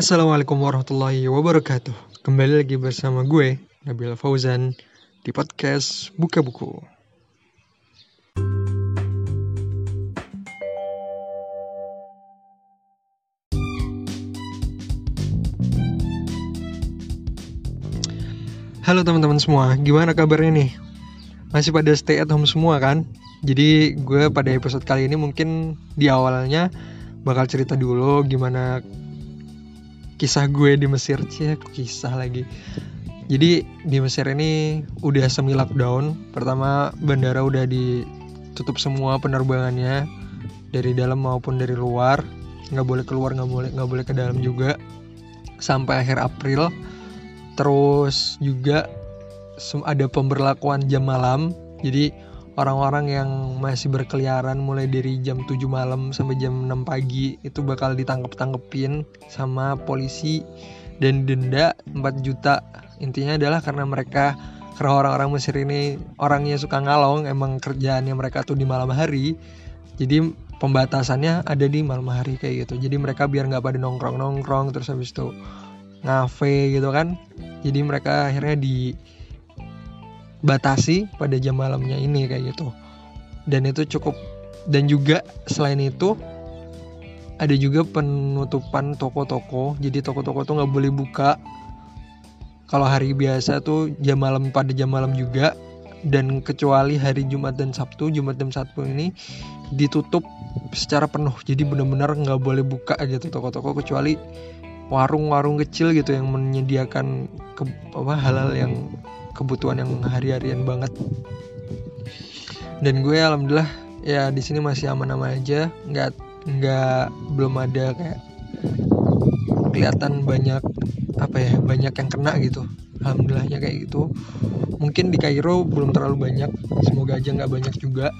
Assalamualaikum warahmatullahi wabarakatuh. Kembali lagi bersama gue, Nabil Fauzan, di podcast Buka Buku. Halo teman-teman semua, gimana kabarnya nih? Masih pada stay at home semua kan? Jadi gue pada episode kali ini mungkin di awalnya bakal cerita dulu gimana kisah gue di Mesir. Jadi di Mesir ini udah semi lockdown. Pertama, bandara udah ditutup semua penerbangannya, dari dalam maupun dari luar. Gak boleh keluar, gak boleh ke dalam juga, sampai akhir April. Terus juga ada pemberlakuan jam malam. Jadi orang-orang yang masih berkeliaran mulai dari jam 7 malam sampai jam 6 pagi itu bakal ditangkep-tangkepin sama polisi dan denda 4 juta. Intinya adalah karena orang-orang Mesir ini orangnya suka ngalong, emang kerjaannya mereka tuh di malam hari. Jadi pembatasannya ada di malam hari kayak gitu. Jadi mereka biar gak pada nongkrong-nongkrong terus habis itu ngafe gitu kan. Jadi mereka akhirnya batasi pada jam malamnya ini kayak gitu. Dan itu cukup. Dan juga selain itu ada juga penutupan toko-toko. Jadi toko-toko tuh gak boleh buka kalau hari biasa tuh jam malam, pada jam malam juga. Dan kecuali hari Jumat dan Sabtu. Jumat dan Sabtu ini ditutup secara penuh. Jadi benar-benar gak boleh buka gitu toko-toko, kecuali warung-warung kecil gitu yang menyediakan halal yang kebutuhan yang hari-harian banget. Dan gue alhamdulillah ya di sini masih aman-aman aja, belum ada kayak kelihatan banyak yang kena gitu. Alhamdulillahnya kayak gitu. Mungkin di Kairo belum terlalu banyak, semoga aja nggak banyak juga.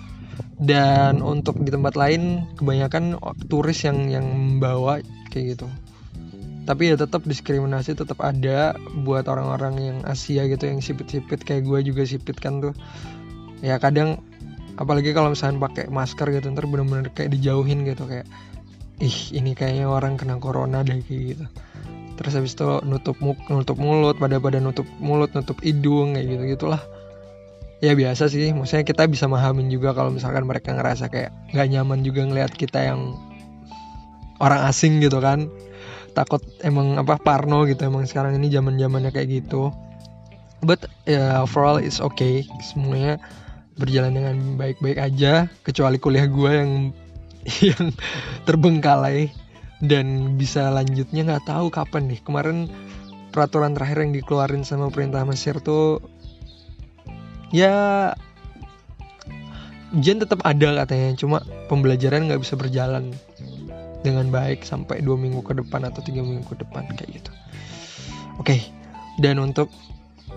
Dan untuk di tempat lain kebanyakan turis yang membawa kayak gitu. Tapi ya tetap diskriminasi tetap ada buat orang-orang yang Asia gitu, yang sipit-sipit kayak gue juga sipit kan tuh. Ya kadang apalagi kalau misalnya pakai masker gitu, ntar bener-bener kayak dijauhin gitu, kayak ini kayaknya orang kena corona deh kayak gitu. Terus habis itu nutup mulut, pada nutup mulut, nutup hidung kayak gitu-gitulah. Ya biasa sih, maksudnya kita bisa mahamin juga kalau misalkan mereka ngerasa kayak nggak nyaman juga ngelihat kita yang orang asing gitu kan. Takut emang parno gitu, emang sekarang ini zaman-zamannya kayak gitu. But ya overall it's okay, semuanya berjalan dengan baik-baik aja, kecuali kuliah gue yang terbengkalai dan bisa lanjutnya nggak tahu kapan nih. Kemarin peraturan terakhir yang dikeluarin sama perintah Mesir tuh ya ujian tetap ada katanya, cuma pembelajaran nggak bisa berjalan dengan baik sampai 2 minggu ke depan atau 3 minggu ke depan kayak gitu. Oke. Dan untuk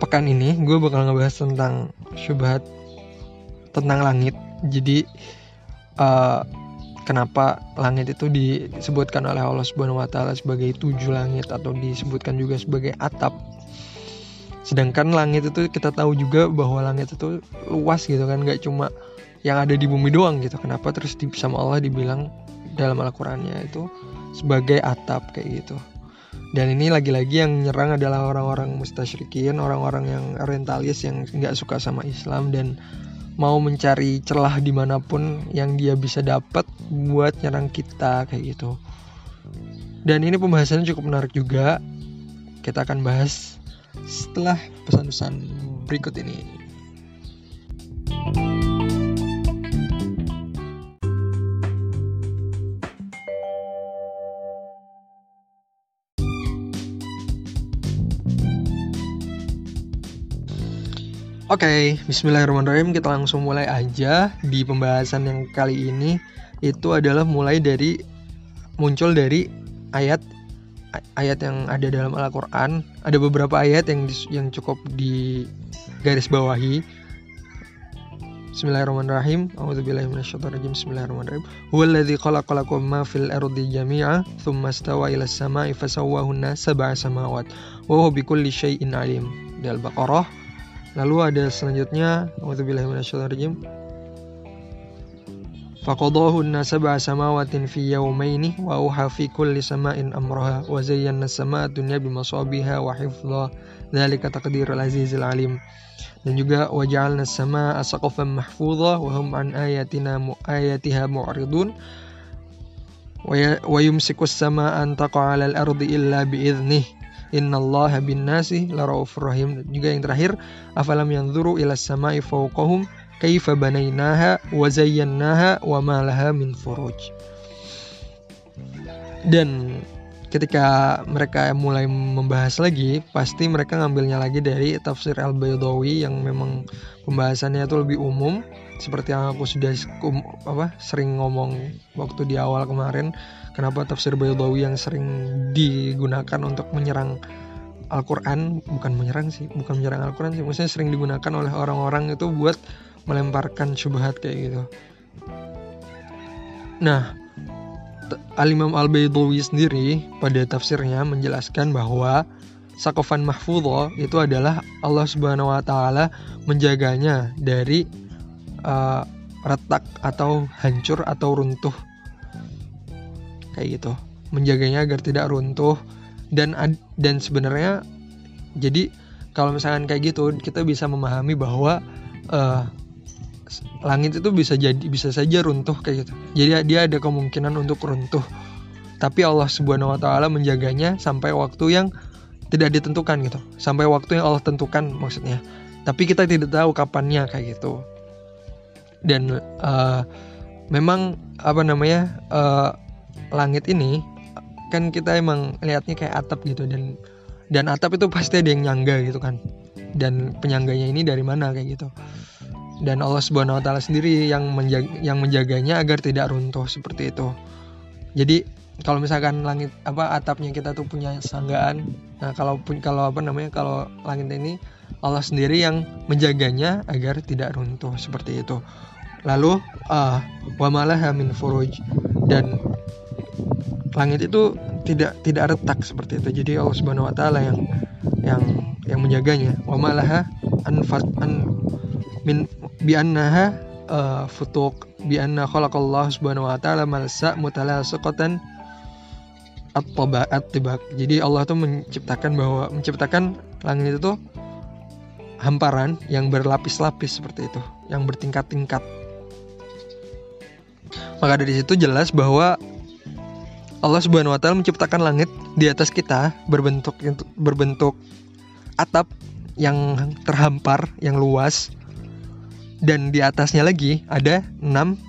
pekan ini gue bakal ngebahas tentang syubhat tentang langit. Jadi kenapa langit itu disebutkan oleh Allah Subhanahu wa taala sebagai 7 langit atau disebutkan juga sebagai atap. Sedangkan langit itu kita tahu juga bahwa langit itu luas gitu kan, enggak cuma yang ada di bumi doang gitu. Kenapa terus sama Allah dibilang dalam Al-Qurannya itu sebagai atap kayak gitu. Dan ini lagi-lagi yang nyerang adalah orang-orang mustasyrikin, orang-orang yang orientalis yang gak suka sama Islam dan mau mencari celah dimanapun yang dia bisa dapat buat nyerang kita kayak gitu. Dan ini pembahasannya cukup menarik juga, kita akan bahas setelah pesan-pesan berikut ini. Oke, bismillahirrahmanirrahim, kita langsung mulai aja di pembahasan yang kali ini. Itu adalah muncul dari ayat yang ada dalam Al-Quran. Ada beberapa ayat yang cukup digarisbawahi. Bismillahirrahmanirrahim. A'udzubillahiminasyaitonirrajim. Bismillahirrahmanirrahim. Huwallazi khalaqalakum ma fil ardi jami'a thumma stawa ilas sama'i fasawwahunna sab'a samawat wa huwa bikulli syai'in alim. Di Al-Baqarah. Lalu ada selanjutnya, Faqadahunna sab'a samawatin fi yawmaini wa uha fi kulli sama'in amraha wa zayyana as-sama'a dunya bimasabiha wa hifdha dzalika taqdirul azizil alim. Dan juga wa ja'alna as-samaa'a saqafan mahfudha wa hum an ayatiha mu'ridun wa yumsiku as-samaa'a an taqa'a 'alal ardi illa bi idznihi. Innallaha binnasi laraufur rahim. Juga yang terakhir, afalam yanzuru ila as-sama'i fawqahum kaifa banainaha wa zayyanaha wa ma laha min furuj. Dan ketika mereka mulai membahas lagi, pasti mereka ngambilnya lagi dari tafsir Al-Baidawi yang memang pembahasannya itu lebih umum, seperti yang aku sudah sering ngomong waktu di awal kemarin. Kenapa tafsir Baidawi yang sering digunakan untuk menyerang Al-Quran, bukan menyerang Al-Quran sih, maksudnya sering digunakan oleh orang-orang itu buat melemparkan syubhat kayak gitu. Nah, Al-Imam Al-Baidawi sendiri pada tafsirnya menjelaskan bahwa Saqafan Mahfudho itu adalah Allah Subhanahu Wa Taala menjaganya dari retak atau hancur atau runtuh kayak gitu, menjaganya agar tidak runtuh. Dan sebenarnya jadi kalau misalkan kayak gitu kita bisa memahami bahwa langit itu bisa saja runtuh kayak gitu. Jadi dia ada kemungkinan untuk runtuh, tapi Allah Subhanahu Wa Taala menjaganya sampai waktu yang tidak ditentukan gitu, sampai waktu yang Allah tentukan maksudnya. Tapi kita tidak tahu kapannya kayak gitu. Dan memang langit ini kan kita emang lihatnya kayak atap gitu, dan atap itu pasti ada yang nyangga gitu kan, dan penyangganya ini dari mana kayak gitu. Dan Allah Subhanahu Wa Taala sendiri yang menjaganya agar tidak runtuh seperti itu. Jadi kalau misalkan langit atapnya kita tuh punya sanggaan, nah kalau langit ini Allah sendiri yang menjaganya agar tidak runtuh seperti itu. Lalu wa malaha min furuj, dan langit itu tidak retak seperti itu. Jadi Allah Subhanahu Wa Taala yang menjaganya. Wa malaha min bi'annaha futuq bi'anna khalaqallahu Subhanahu Wa Taala malsa mutalasiqatan at-tibaq. Jadi Allah tuh menciptakan langit itu hamparan yang berlapis-lapis seperti itu, yang bertingkat-tingkat. Maka dari situ jelas bahwa Allah Subhanahu Wa Taala menciptakan langit di atas kita berbentuk atap yang terhampar, yang luas, dan di atasnya lagi ada 6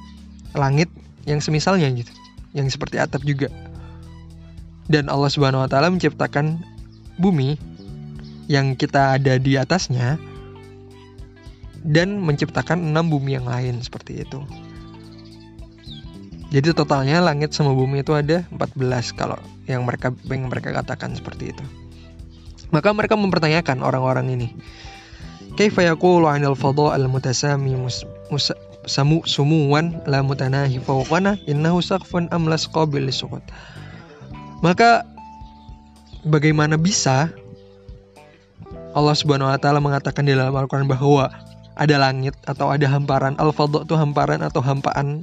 langit yang semisalnya gitu, yang seperti atap juga. Dan Allah Subhanahu Wa Taala menciptakan bumi yang kita ada di atasnya dan menciptakan 6 bumi yang lain seperti itu. Jadi totalnya langit sama bumi itu ada 14 kalau yang mereka katakan seperti itu. Maka mereka mempertanyakan orang-orang ini. Kaifa yaqulu 'anil fadha' al-mutasami samu sumuwan la mutanahi fawqana innahu saqfun amlas qabil lisuqut. Maka bagaimana bisa Allah Subhanahu Wa Taala mengatakan di dalam Al-Quran bahwa ada langit atau ada hamparan, al-fadha' itu hamparan atau hampaan,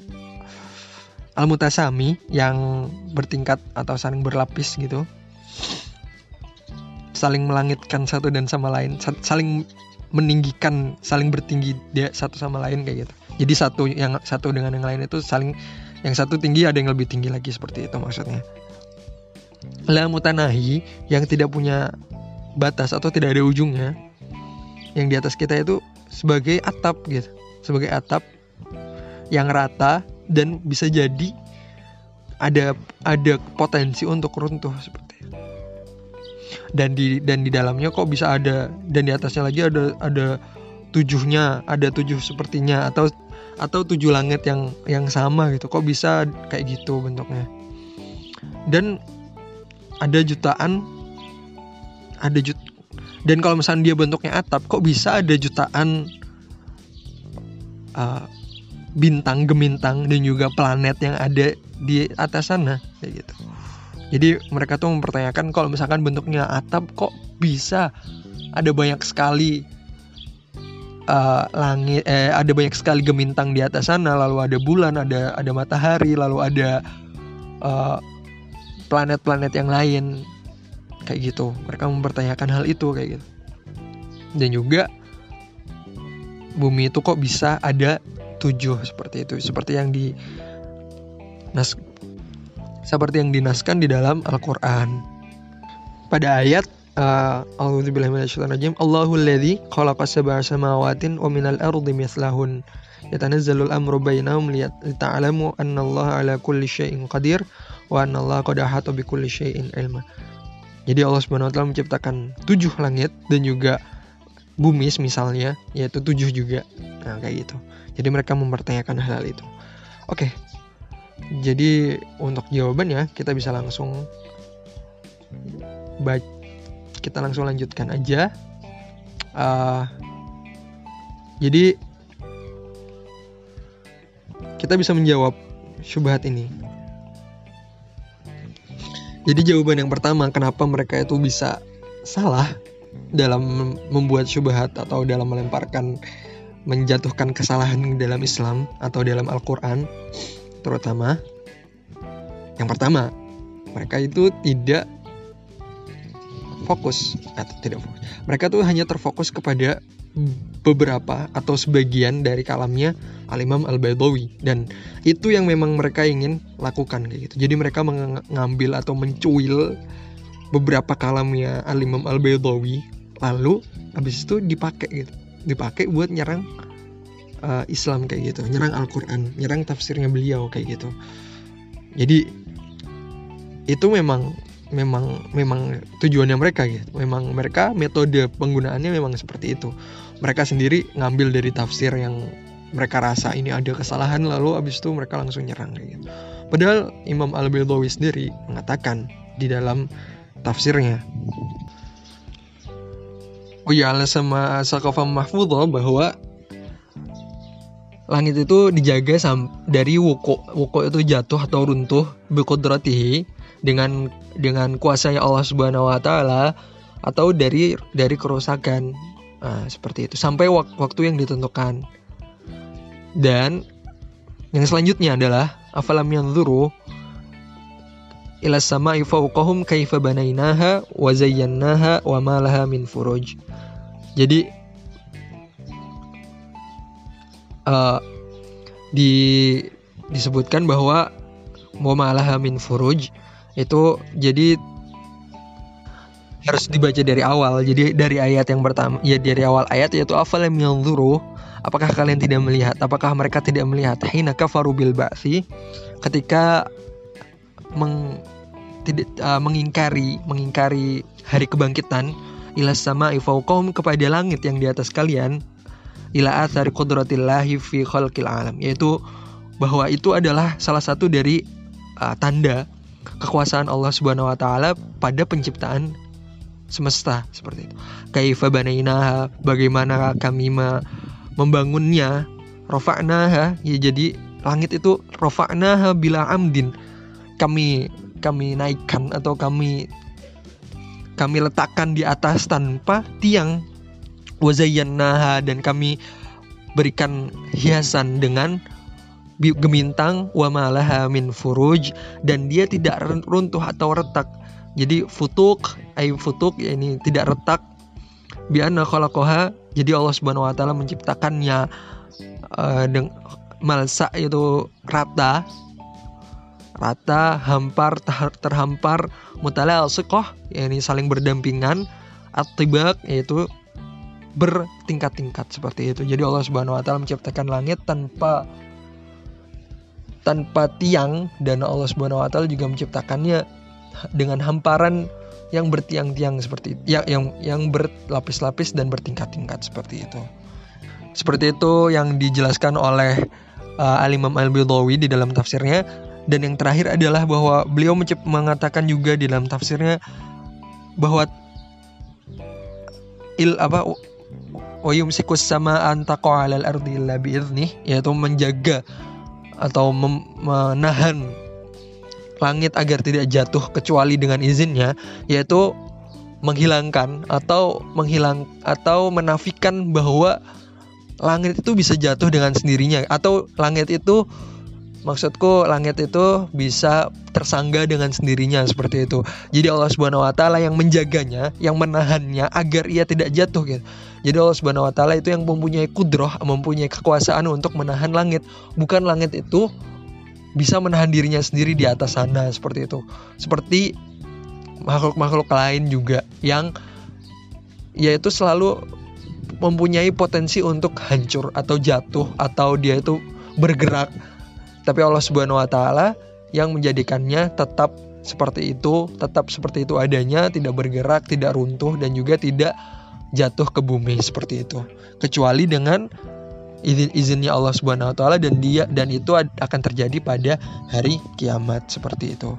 al-mutasami yang bertingkat atau saling berlapis gitu, saling melangitkan satu dan sama lain, saling meninggikan, saling bertinggi dia satu sama lain kayak gitu. Jadi satu dengan yang lain itu saling, yang satu tinggi ada yang lebih tinggi lagi seperti itu maksudnya. La mutanahi yang tidak punya batas atau tidak ada ujungnya, yang di atas kita itu sebagai atap gitu, sebagai atap yang rata dan bisa jadi ada potensi untuk runtuh seperti itu. Dan di dalamnya kok bisa ada, dan di atasnya lagi ada 7-nya, ada 7 sepertinya atau 7 langit yang sama gitu. Kok bisa kayak gitu bentuknya? Dan dan kalau misalnya dia bentuknya atap, kok bisa ada jutaan bintang, gemintang, dan juga planet yang ada di atas sana kayak gitu. Jadi mereka tuh mempertanyakan kalau misalkan bentuknya atap kok bisa ada banyak sekali langit, ada banyak sekali gemintang di atas sana, lalu ada bulan, ada matahari, lalu ada planet-planet yang lain kayak gitu. Mereka mempertanyakan hal itu kayak gitu. Dan juga bumi itu kok bisa ada 7 seperti itu, seperti yang dinaskan di dalam Al-Quran. Pada ayat A'udzubillahiminasyaitonirrajim, Allahul ladzi khalaqas sab'a samawatin wa minal ardi mithlahun yatanazzalul amru bainahum lita'lamu annallaha ala kulli syai'in qadir wa annallaha qad ahata bi kulli syai'in ilma. Jadi Allah Subhanahu wa taala menciptakan 7 langit dan juga bumi misalnya, yaitu 7 juga. Nah, kayak gitu. Jadi mereka mempertanyakan hal itu. Oke. Jadi untuk jawabannya kita langsung lanjutkan aja. Jadi kita bisa menjawab syubhat ini. Jadi jawaban yang pertama, kenapa mereka itu bisa salah dalam membuat syubhat atau dalam melemparkan, menjatuhkan kesalahan dalam Islam atau dalam Al-Quran terutama. Yang pertama, mereka itu tidak fokus atau tidak fokus. Mereka tuh hanya terfokus kepada beberapa atau sebagian dari kalamnya Al-Imam Al-Baidawi, dan itu yang memang mereka ingin lakukan kayak gitu. Jadi mereka mengambil atau mencuil beberapa kalamnya Al-Imam Al-Baidawi, lalu habis itu dipakai gitu. Dipakai buat nyerang Islam kayak gitu, nyerang Al-Quran, nyerang tafsirnya beliau kayak gitu. Jadi itu memang tujuannya mereka gitu. Memang mereka metode penggunaannya memang seperti itu. Mereka sendiri ngambil dari tafsir yang mereka rasa ini ada kesalahan, lalu abis itu mereka langsung nyerang kayak gitu. Padahal Imam Al-Baidawi sendiri mengatakan di dalam tafsirnya, oh ya alasama saqafam mahfudhah, bahwa langit itu dijaga dari wuku itu jatuh atau runtuh, biqudratihi, dengan kuasanya Allah Subhanahu wa taala, atau dari kerusakan. Nah, seperti itu sampai waktu yang ditentukan. Dan yang selanjutnya adalah afalam yanzuru ila as-sama'i fawqahum kaifa banainaha wa zayyanaha wa ma laha min furuj. Jadi disebutkan bahwa mu'malaha min furuj itu jadi harus dibaca dari awal. Jadi dari ayat yang pertama, ya dari awal ayat, yaitu afalam yanzuru, apakah kalian tidak melihat, apakah mereka tidak melihat, hina kafaru bil ba'si, ketika mengingkari hari kebangkitan, ilas sama'i fawqahum, kepada langit yang di atas kalian, ila athari qudratillahi fi khalqil alam, yaitu bahwa itu adalah salah satu dari tanda kekuasaan Allah Subhanahu wa taala pada penciptaan semesta seperti itu. Kaifa banainaha, bagaimana kami membangunnya, rafa'naha, ya jadi langit itu rafa'naha bila amdin, kami naikkan atau kami letakkan di atas tanpa tiang, wazayyannaha, dan kami berikan hiasan dengan gemintang, wamalaha min furuj, dan dia tidak runtuh atau retak. Jadi futuk ya ini tidak retak, bi'anna khalaqaha, jadi Allah Subhanahu wa taala menciptakannya dengan malsa, itu rata, hampar, terhampar, mutalasiqah, ya ini saling berdampingan, at-tibaq, yaitu bertingkat-tingkat seperti itu. Jadi Allah Subhanahu wa taala menciptakan langit tanpa tiang, dan Allah Subhanahu wa taala juga menciptakannya dengan hamparan yang bertiang-tiang seperti itu, yang berlapis-lapis dan bertingkat-tingkat seperti itu. Seperti itu yang dijelaskan oleh Al-Imam Al-Baidawi di dalam tafsirnya. Dan yang terakhir adalah bahwa beliau mengatakan juga di dalam tafsirnya bahwa wayumsikus sama antaqa 'alal ardi illa bi'iznih, yaitu menjaga atau menahan langit agar tidak jatuh kecuali dengan izinnya, yaitu menghilangkan atau menafikan bahwa langit itu bisa jatuh dengan sendirinya, atau langit itu, maksudku langit itu bisa tersangga dengan sendirinya seperti itu. Jadi Allah Subhanahu wa taala yang menjaganya, yang menahannya agar ia tidak jatuh gitu. Jadi Allah Subhanahu wa taala itu yang mempunyai kudrah, mempunyai kekuasaan untuk menahan langit, bukan langit itu bisa menahan dirinya sendiri di atas sana seperti itu. Seperti makhluk-makhluk lain juga yang yaitu selalu mempunyai potensi untuk hancur atau jatuh atau dia itu bergerak. Tapi Allah Subhanahu wa taala yang menjadikannya tetap seperti itu, tetap seperti itu adanya, tidak bergerak, tidak runtuh, dan juga tidak jatuh ke bumi seperti itu. Kecuali dengan izinnya Allah Subhanahu wa taala, dan itu akan terjadi pada hari kiamat seperti itu.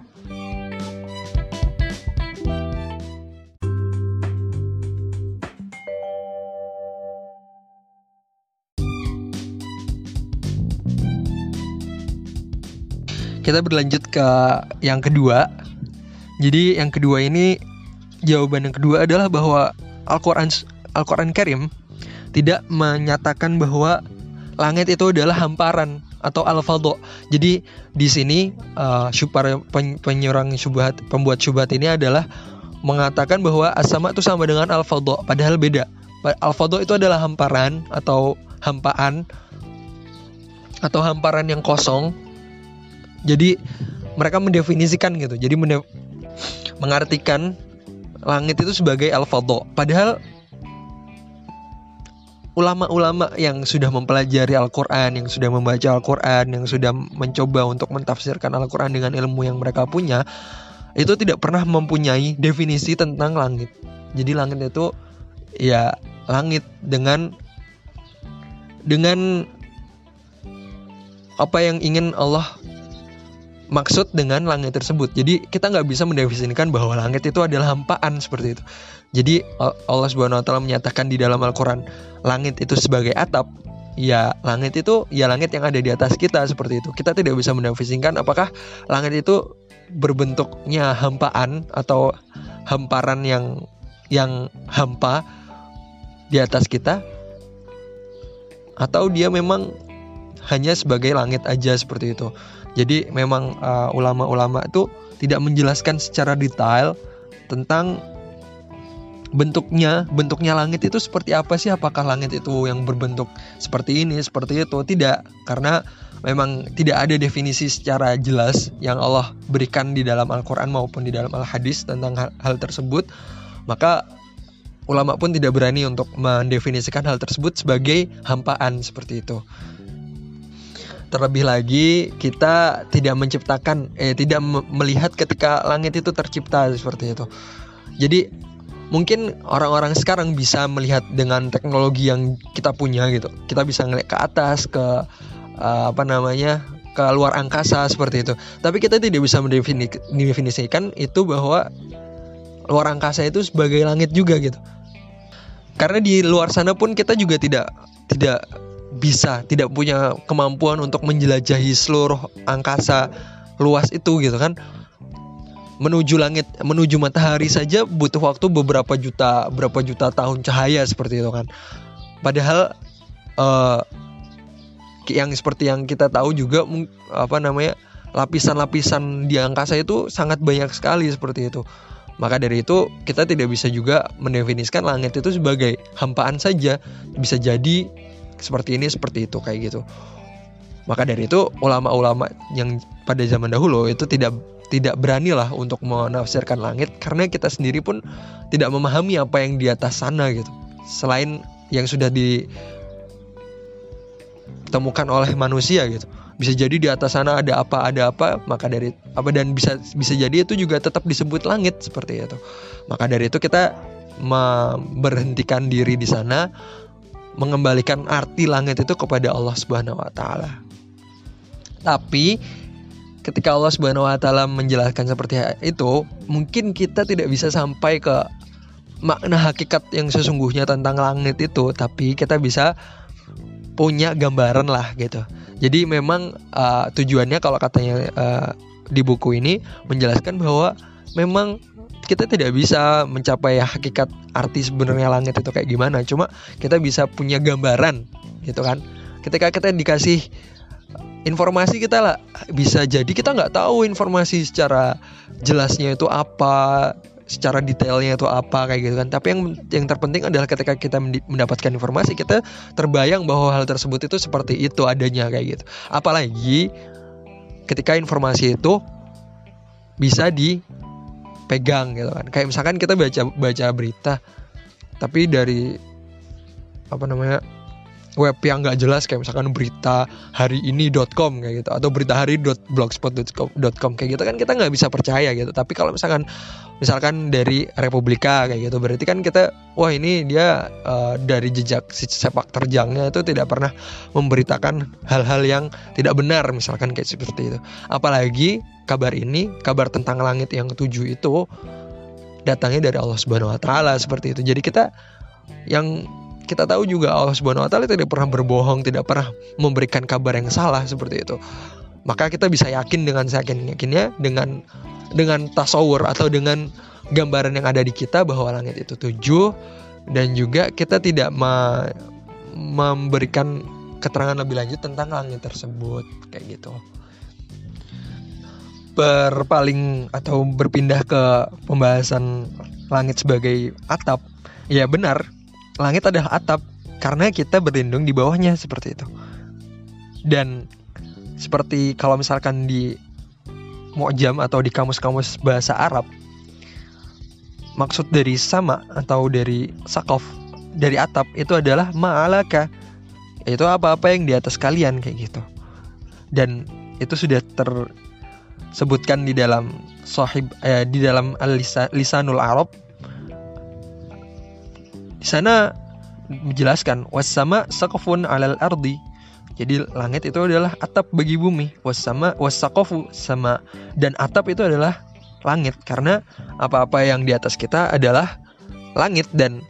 Kita berlanjut ke yang kedua. Jadi yang kedua ini, jawaban yang kedua adalah bahwa Al-Quran Karim tidak menyatakan bahwa langit itu adalah hamparan atau al-fadha. Jadi di sini penyerang syubhat, pembuat syubhat ini adalah mengatakan bahwa as-sama itu sama dengan al-fadha, padahal beda. Al-fadha itu adalah hamparan atau hampaan atau hamparan yang kosong. Jadi mereka mendefinisikan gitu. Jadi mengartikan langit itu sebagai al-fadha. Padahal ulama-ulama yang sudah mempelajari Al-Quran, yang sudah membaca Al-Quran, yang sudah mencoba untuk mentafsirkan Al-Quran dengan ilmu yang mereka punya, itu tidak pernah mempunyai definisi tentang langit. Jadi langit itu ya langit dengan apa yang ingin Allah maksud dengan langit tersebut. Jadi kita nggak bisa mendefinisikan bahwa langit itu adalah hampaan seperti itu. Jadi Allah Subhanahu Wa Taala menyatakan di dalam Al-Quran langit itu sebagai atap. Ya langit itu ya langit yang ada di atas kita seperti itu. Kita tidak bisa mendefinisikan apakah langit itu berbentuknya hampaan atau hamparan yang hampa di atas kita, atau dia memang hanya sebagai langit aja seperti itu. Jadi memang ulama-ulama itu tidak menjelaskan secara detail tentang bentuknya langit itu seperti apa sih, apakah langit itu yang berbentuk seperti ini, seperti itu, tidak, karena memang tidak ada definisi secara jelas yang Allah berikan di dalam Al-Quran maupun di dalam Al-Hadis tentang hal tersebut. Maka ulama pun tidak berani untuk mendefinisikan hal tersebut sebagai hampaan seperti itu. Terlebih lagi kita tidak menciptakan, tidak melihat ketika langit itu tercipta seperti itu. Jadi mungkin orang-orang sekarang bisa melihat dengan teknologi yang kita punya gitu. Kita bisa ngelihat ke atas, ke ke luar angkasa seperti itu. Tapi kita tidak bisa mendefinisikan itu bahwa luar angkasa itu sebagai langit juga gitu. Karena di luar sana pun kita juga tidak bisa, tidak punya kemampuan untuk menjelajahi seluruh angkasa luas itu gitu kan. Menuju langit, menuju matahari saja butuh waktu berapa juta tahun cahaya seperti itu kan. Padahal yang seperti yang kita tahu juga lapisan-lapisan di angkasa itu sangat banyak sekali seperti itu. Maka dari itu kita tidak bisa juga mendefinisikan langit itu sebagai hampaan saja, bisa jadi seperti ini, seperti itu, kayak gitu. Maka dari itu ulama-ulama yang pada zaman dahulu itu tidak beranilah untuk menafsirkan langit, karena kita sendiri pun tidak memahami apa yang di atas sana gitu. Selain yang sudah ditemukan oleh manusia gitu. Bisa jadi di atas sana ada apa, maka dari apa, dan bisa jadi itu juga tetap disebut langit seperti itu. Maka dari itu kita berhentikan diri di sana, mengembalikan arti langit itu kepada Allah Subhanahu wa taala. Tapi ketika Allah Subhanahu wa taala menjelaskan seperti itu, mungkin kita tidak bisa sampai ke makna hakikat yang sesungguhnya tentang langit itu, tapi kita bisa punya gambaran lah gitu. Jadi memang tujuannya kalau katanya di buku ini menjelaskan bahwa memang kita tidak bisa mencapai hakikat arti sebenarnya langit itu kayak gimana, cuma kita bisa punya gambaran gitu kan. Ketika kita dikasih informasi, kita lah bisa jadi kita nggak tahu informasi secara jelasnya itu apa, secara detailnya itu apa kayak gitu kan. Tapi yang terpenting adalah ketika kita mendapatkan informasi, kita terbayang bahwa hal tersebut itu seperti itu adanya kayak gitu. Apalagi ketika informasi itu bisa dipegang gitu kan. Kayak misalkan kita baca berita, tapi dari web yang nggak jelas, kayak misalkan berita hari ini.com kayak gitu, atau berita hari.blogspot.com kayak gitu kan, kita nggak bisa percaya gitu. Tapi kalau misalkan dari Republika kayak gitu, berarti kan kita, wah ini dia dari jejak sepak terjangnya itu tidak pernah memberitakan hal-hal yang tidak benar, misalkan kayak seperti itu. Apalagi kabar tentang langit yang tujuh itu datangnya dari Allah Subhanahu Wa Taala seperti itu. Jadi kita tahu juga Allah Subhanahu Wa Taala tidak pernah berbohong, tidak pernah memberikan kabar yang salah seperti itu. Maka kita bisa yakin dengan seyakin-yakinnya, dengan tasawur atau dengan gambaran yang ada di kita bahwa langit itu tujuh, dan juga kita tidak memberikan keterangan lebih lanjut tentang langit tersebut kayak gitu. Berpindah ke pembahasan langit sebagai atap, ya benar. Langit adalah atap karena kita berlindung di bawahnya seperti itu. Dan seperti kalau misalkan di mu'jam atau di kamus-kamus bahasa Arab, maksud dari sama atau dari sakof, dari atap itu adalah ma'alaka, yaitu apa-apa yang di atas kalian kayak gitu. Dan itu sudah tersebutkan di dalam di dalam Lisanul Arab. Di sana menjelaskan wassama saqafun 'alal ardi. Jadi langit itu adalah atap bagi bumi. Wassama wasaqafu sama, dan atap itu adalah langit karena apa-apa yang di atas kita adalah langit dan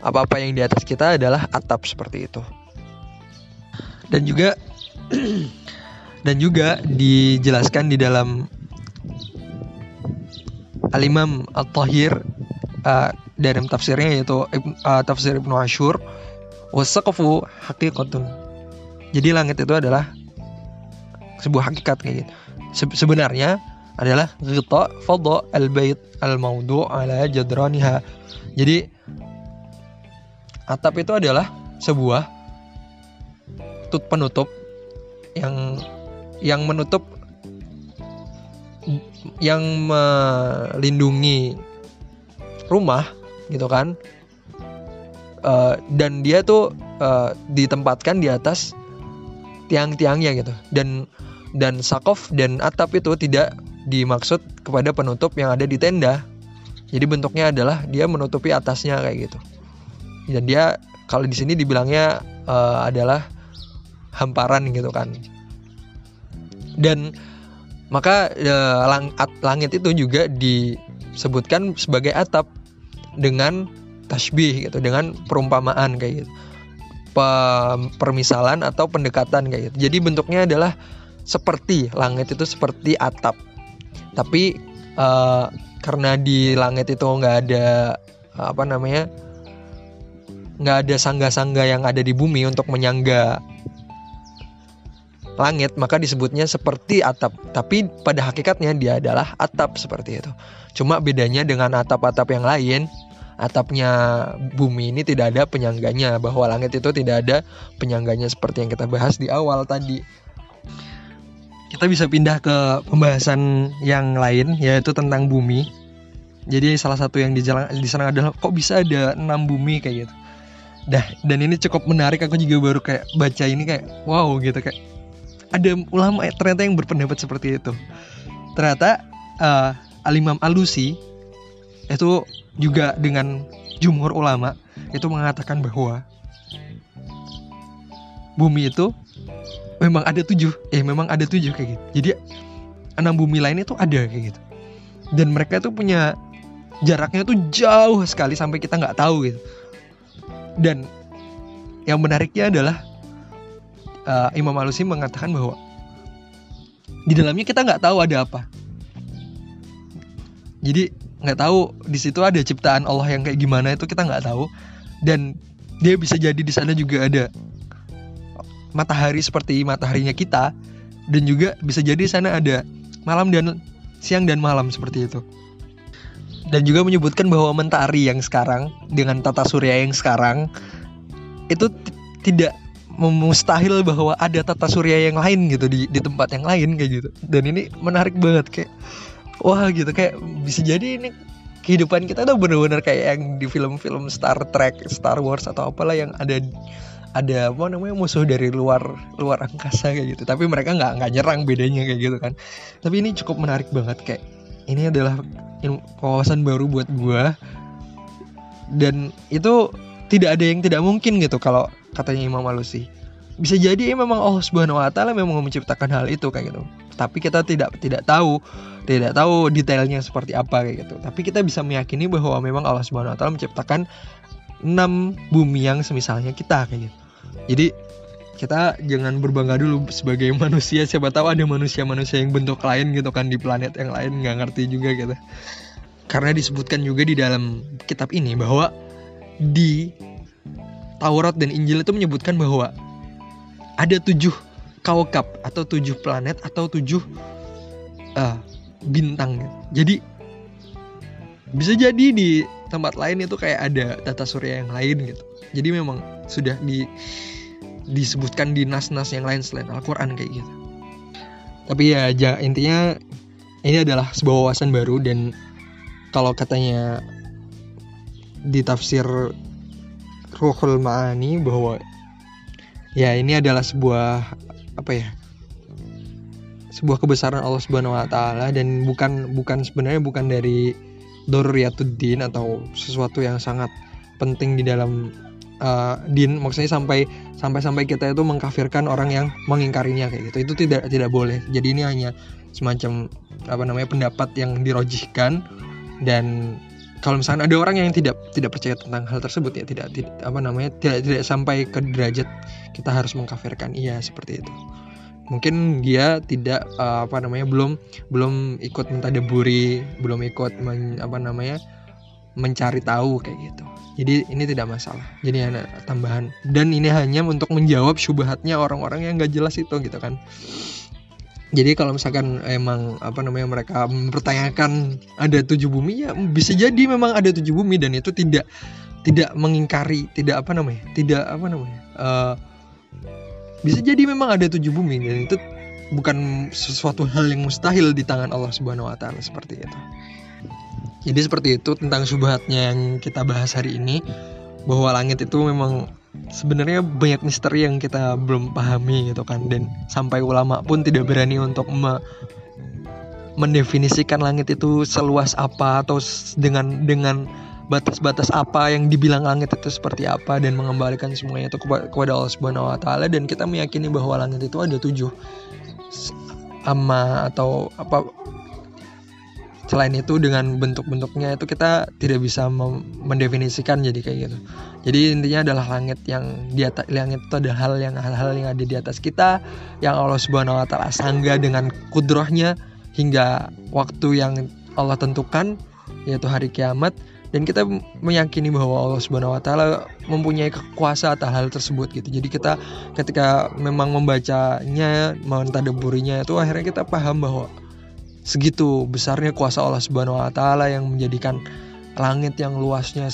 apa-apa yang di atas kita adalah atap seperti itu. Dan juga dijelaskan di dalam Al-Imam Al-Tahir dari tafsirnya, yaitu tafsir Ibn Asyur, wasaqafu haqiqatun. Jadi langit itu adalah sebuah hakikat kayak gitu. Sebenarnya adalah ghita fadha al-bait al-mawdu' ala jadraniha. Jadi atap itu adalah sebuah penutup yang menutup, yang melindungi rumah gitu kan, dan dia tuh ditempatkan di atas tiang-tiangnya gitu. Dan sakof dan atap itu tidak dimaksud kepada penutup yang ada di tenda. Jadi bentuknya adalah dia menutupi atasnya kayak gitu. Dan dia kalau di sini dibilangnya adalah hamparan gitu kan. Dan maka langit itu juga disebutkan sebagai atap dengan tasbih gitu, dengan perumpamaan kayak gitu, permisalan atau pendekatan kayak gitu. Jadi bentuknya adalah seperti langit itu seperti atap, tapi karena di langit itu nggak ada sangga-sangga yang ada di bumi untuk menyangga langit, maka disebutnya seperti atap. Tapi pada hakikatnya dia adalah atap seperti itu. Cuma bedanya dengan atap-atap yang lain, atapnya bumi ini tidak ada penyangganya, bahwa langit itu tidak ada penyangganya seperti yang kita bahas di awal tadi. Kita bisa pindah ke pembahasan yang lain, yaitu tentang bumi. Jadi salah satu yang diserang adalah kok bisa ada 6 bumi kayak gitu. Dan ini cukup menarik. Aku juga baru kayak baca ini kayak wow gitu, kayak ada ulama ternyata yang berpendapat seperti itu. Ternyata Al-Imam Al-Lusi itu juga dengan jumhur ulama itu mengatakan bahwa bumi itu memang ada tujuh kayak gitu. Jadi 6 bumi lain itu ada kayak gitu. Dan mereka itu punya jaraknya tuh jauh sekali sampai kita nggak tahu gitu. Dan yang menariknya adalah Imam Al-Lusi mengatakan bahwa di dalamnya kita nggak tahu ada apa. Jadi nggak tahu di situ ada ciptaan Allah yang kayak gimana, itu kita nggak tahu. Dan dia bisa jadi di sana juga ada matahari seperti mataharinya kita, dan juga bisa jadi di sana ada malam dan siang dan malam seperti itu. Dan juga menyebutkan bahwa mentari yang sekarang dengan tata surya yang sekarang itu tidak mustahil bahwa ada tata surya yang lain gitu di tempat yang lain kayak gitu. Dan ini menarik banget, kayak wah gitu, kayak bisa jadi ini kehidupan kita tuh benar-benar kayak yang di film-film Star Trek, Star Wars atau apalah yang ada apa namanya musuh dari luar angkasa kayak gitu. Tapi mereka nggak nyerang, bedanya kayak gitu kan. Tapi ini cukup menarik banget, kayak ini adalah kawasan baru buat gua, dan itu tidak ada yang tidak mungkin gitu kalau katanya Imam Al-Lusi. Bisa jadi memang Allah Subhanahu wa taala memang menciptakan hal itu kayak gitu. Tapi kita tidak tahu detailnya seperti apa kayak gitu. Tapi kita bisa meyakini bahwa memang Allah Subhanahu wa taala menciptakan 6 bumi yang semisalnya kita kayak gitu. Jadi kita jangan berbangga dulu sebagai manusia, siapa tahu ada manusia-manusia yang bentuk lain gitu kan di planet yang lain, enggak ngerti juga gitu. Karena disebutkan juga di dalam kitab ini bahwa di Taurat dan Injil itu menyebutkan bahwa ada 7 kaukab atau 7 planet atau 7 bintang. Jadi bisa jadi di tempat lain itu kayak ada tata surya yang lain gitu. Jadi memang sudah disebutkan di nas-nas yang lain selain Al-Quran kayak gitu. Tapi ya intinya ini adalah sebuah wawasan baru, dan kalau katanya di tafsir Ruhul Ma'ani bahwa ya ini adalah sebuah kebesaran Allah Subhanahu wa taala, dan bukan sebenarnya bukan dari daruriyatuddin atau sesuatu yang sangat penting di dalam din, maksudnya sampai kita itu mengkafirkan orang yang mengingkarinya kayak gitu. Itu tidak boleh. Jadi ini hanya semacam pendapat yang dirojihkan, dan kalau misalnya ada orang yang tidak percaya tentang hal tersebut, ya tidak sampai ke derajat kita harus mengkafirkan ia seperti itu. Mungkin dia tidak belum ikut mentadaburi, belum ikut mencari tahu kayak gitu. Jadi ini tidak masalah. Jadi hanya tambahan, dan ini hanya untuk menjawab syubhatnya orang-orang yang enggak jelas itu gitu kan. Jadi kalau misalkan emang mereka mempertanyakan ada 7 bumi, ya bisa jadi memang ada 7 bumi, dan itu tidak mengingkari, bisa jadi memang ada 7 bumi, dan itu bukan sesuatu hal yang mustahil di tangan Allah Subhanahu wa taala seperti itu. Jadi seperti itu tentang syubhatnya yang kita bahas hari ini, bahwa langit itu memang sebenarnya banyak misteri yang kita belum pahami gitu kan. Dan sampai ulama pun tidak berani untuk mendefinisikan langit itu seluas apa, atau dengan batas-batas apa yang dibilang langit itu seperti apa, dan mengembalikan semuanya itu kepada Allah Subhanahu wa taala. Dan kita meyakini bahwa langit itu ada 7 selain itu dengan bentuk-bentuknya itu kita tidak bisa mendefinisikan, jadi kayak gitu. Jadi intinya adalah langit yang di atas, langit itu ada hal-hal yang ada di atas kita, yang Allah Subhanahu wa taala sangga dengan kudrahnya hingga waktu yang Allah tentukan, yaitu hari kiamat. Dan kita meyakini bahwa Allah Subhanahu wa taala mempunyai kekuasaan atas hal tersebut gitu. Jadi kita ketika memang membacanya, mentadaburinya, itu akhirnya kita paham bahwa segitu besarnya kuasa Allah Subhanahu wa taala yang menjadikan langit yang luasnya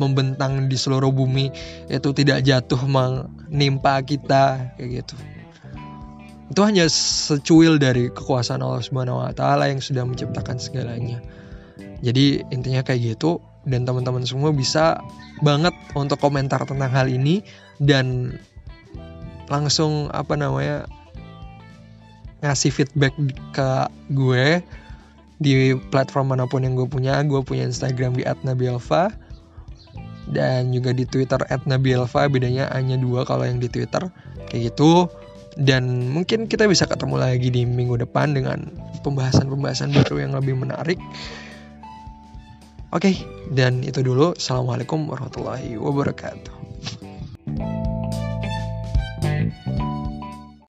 membentang di seluruh bumi itu tidak jatuh menimpa kita kayak gitu. Itu hanya secuil dari kekuasaan Allah Subhanahu wa taala yang sudah menciptakan segalanya. Jadi intinya kayak gitu, dan teman-teman semua bisa banget untuk komentar tentang hal ini, dan langsung ngasih feedback ke gue di platform manapun yang gue punya. Gue punya Instagram di @nabilfa, dan juga di Twitter @nabilfa, bedanya hanya 2 kalau yang di Twitter kayak gitu. Dan mungkin kita bisa ketemu lagi di minggu depan dengan pembahasan-pembahasan baru yang lebih menarik. Oke, dan itu dulu. Assalamualaikum warahmatullahi wabarakatuh.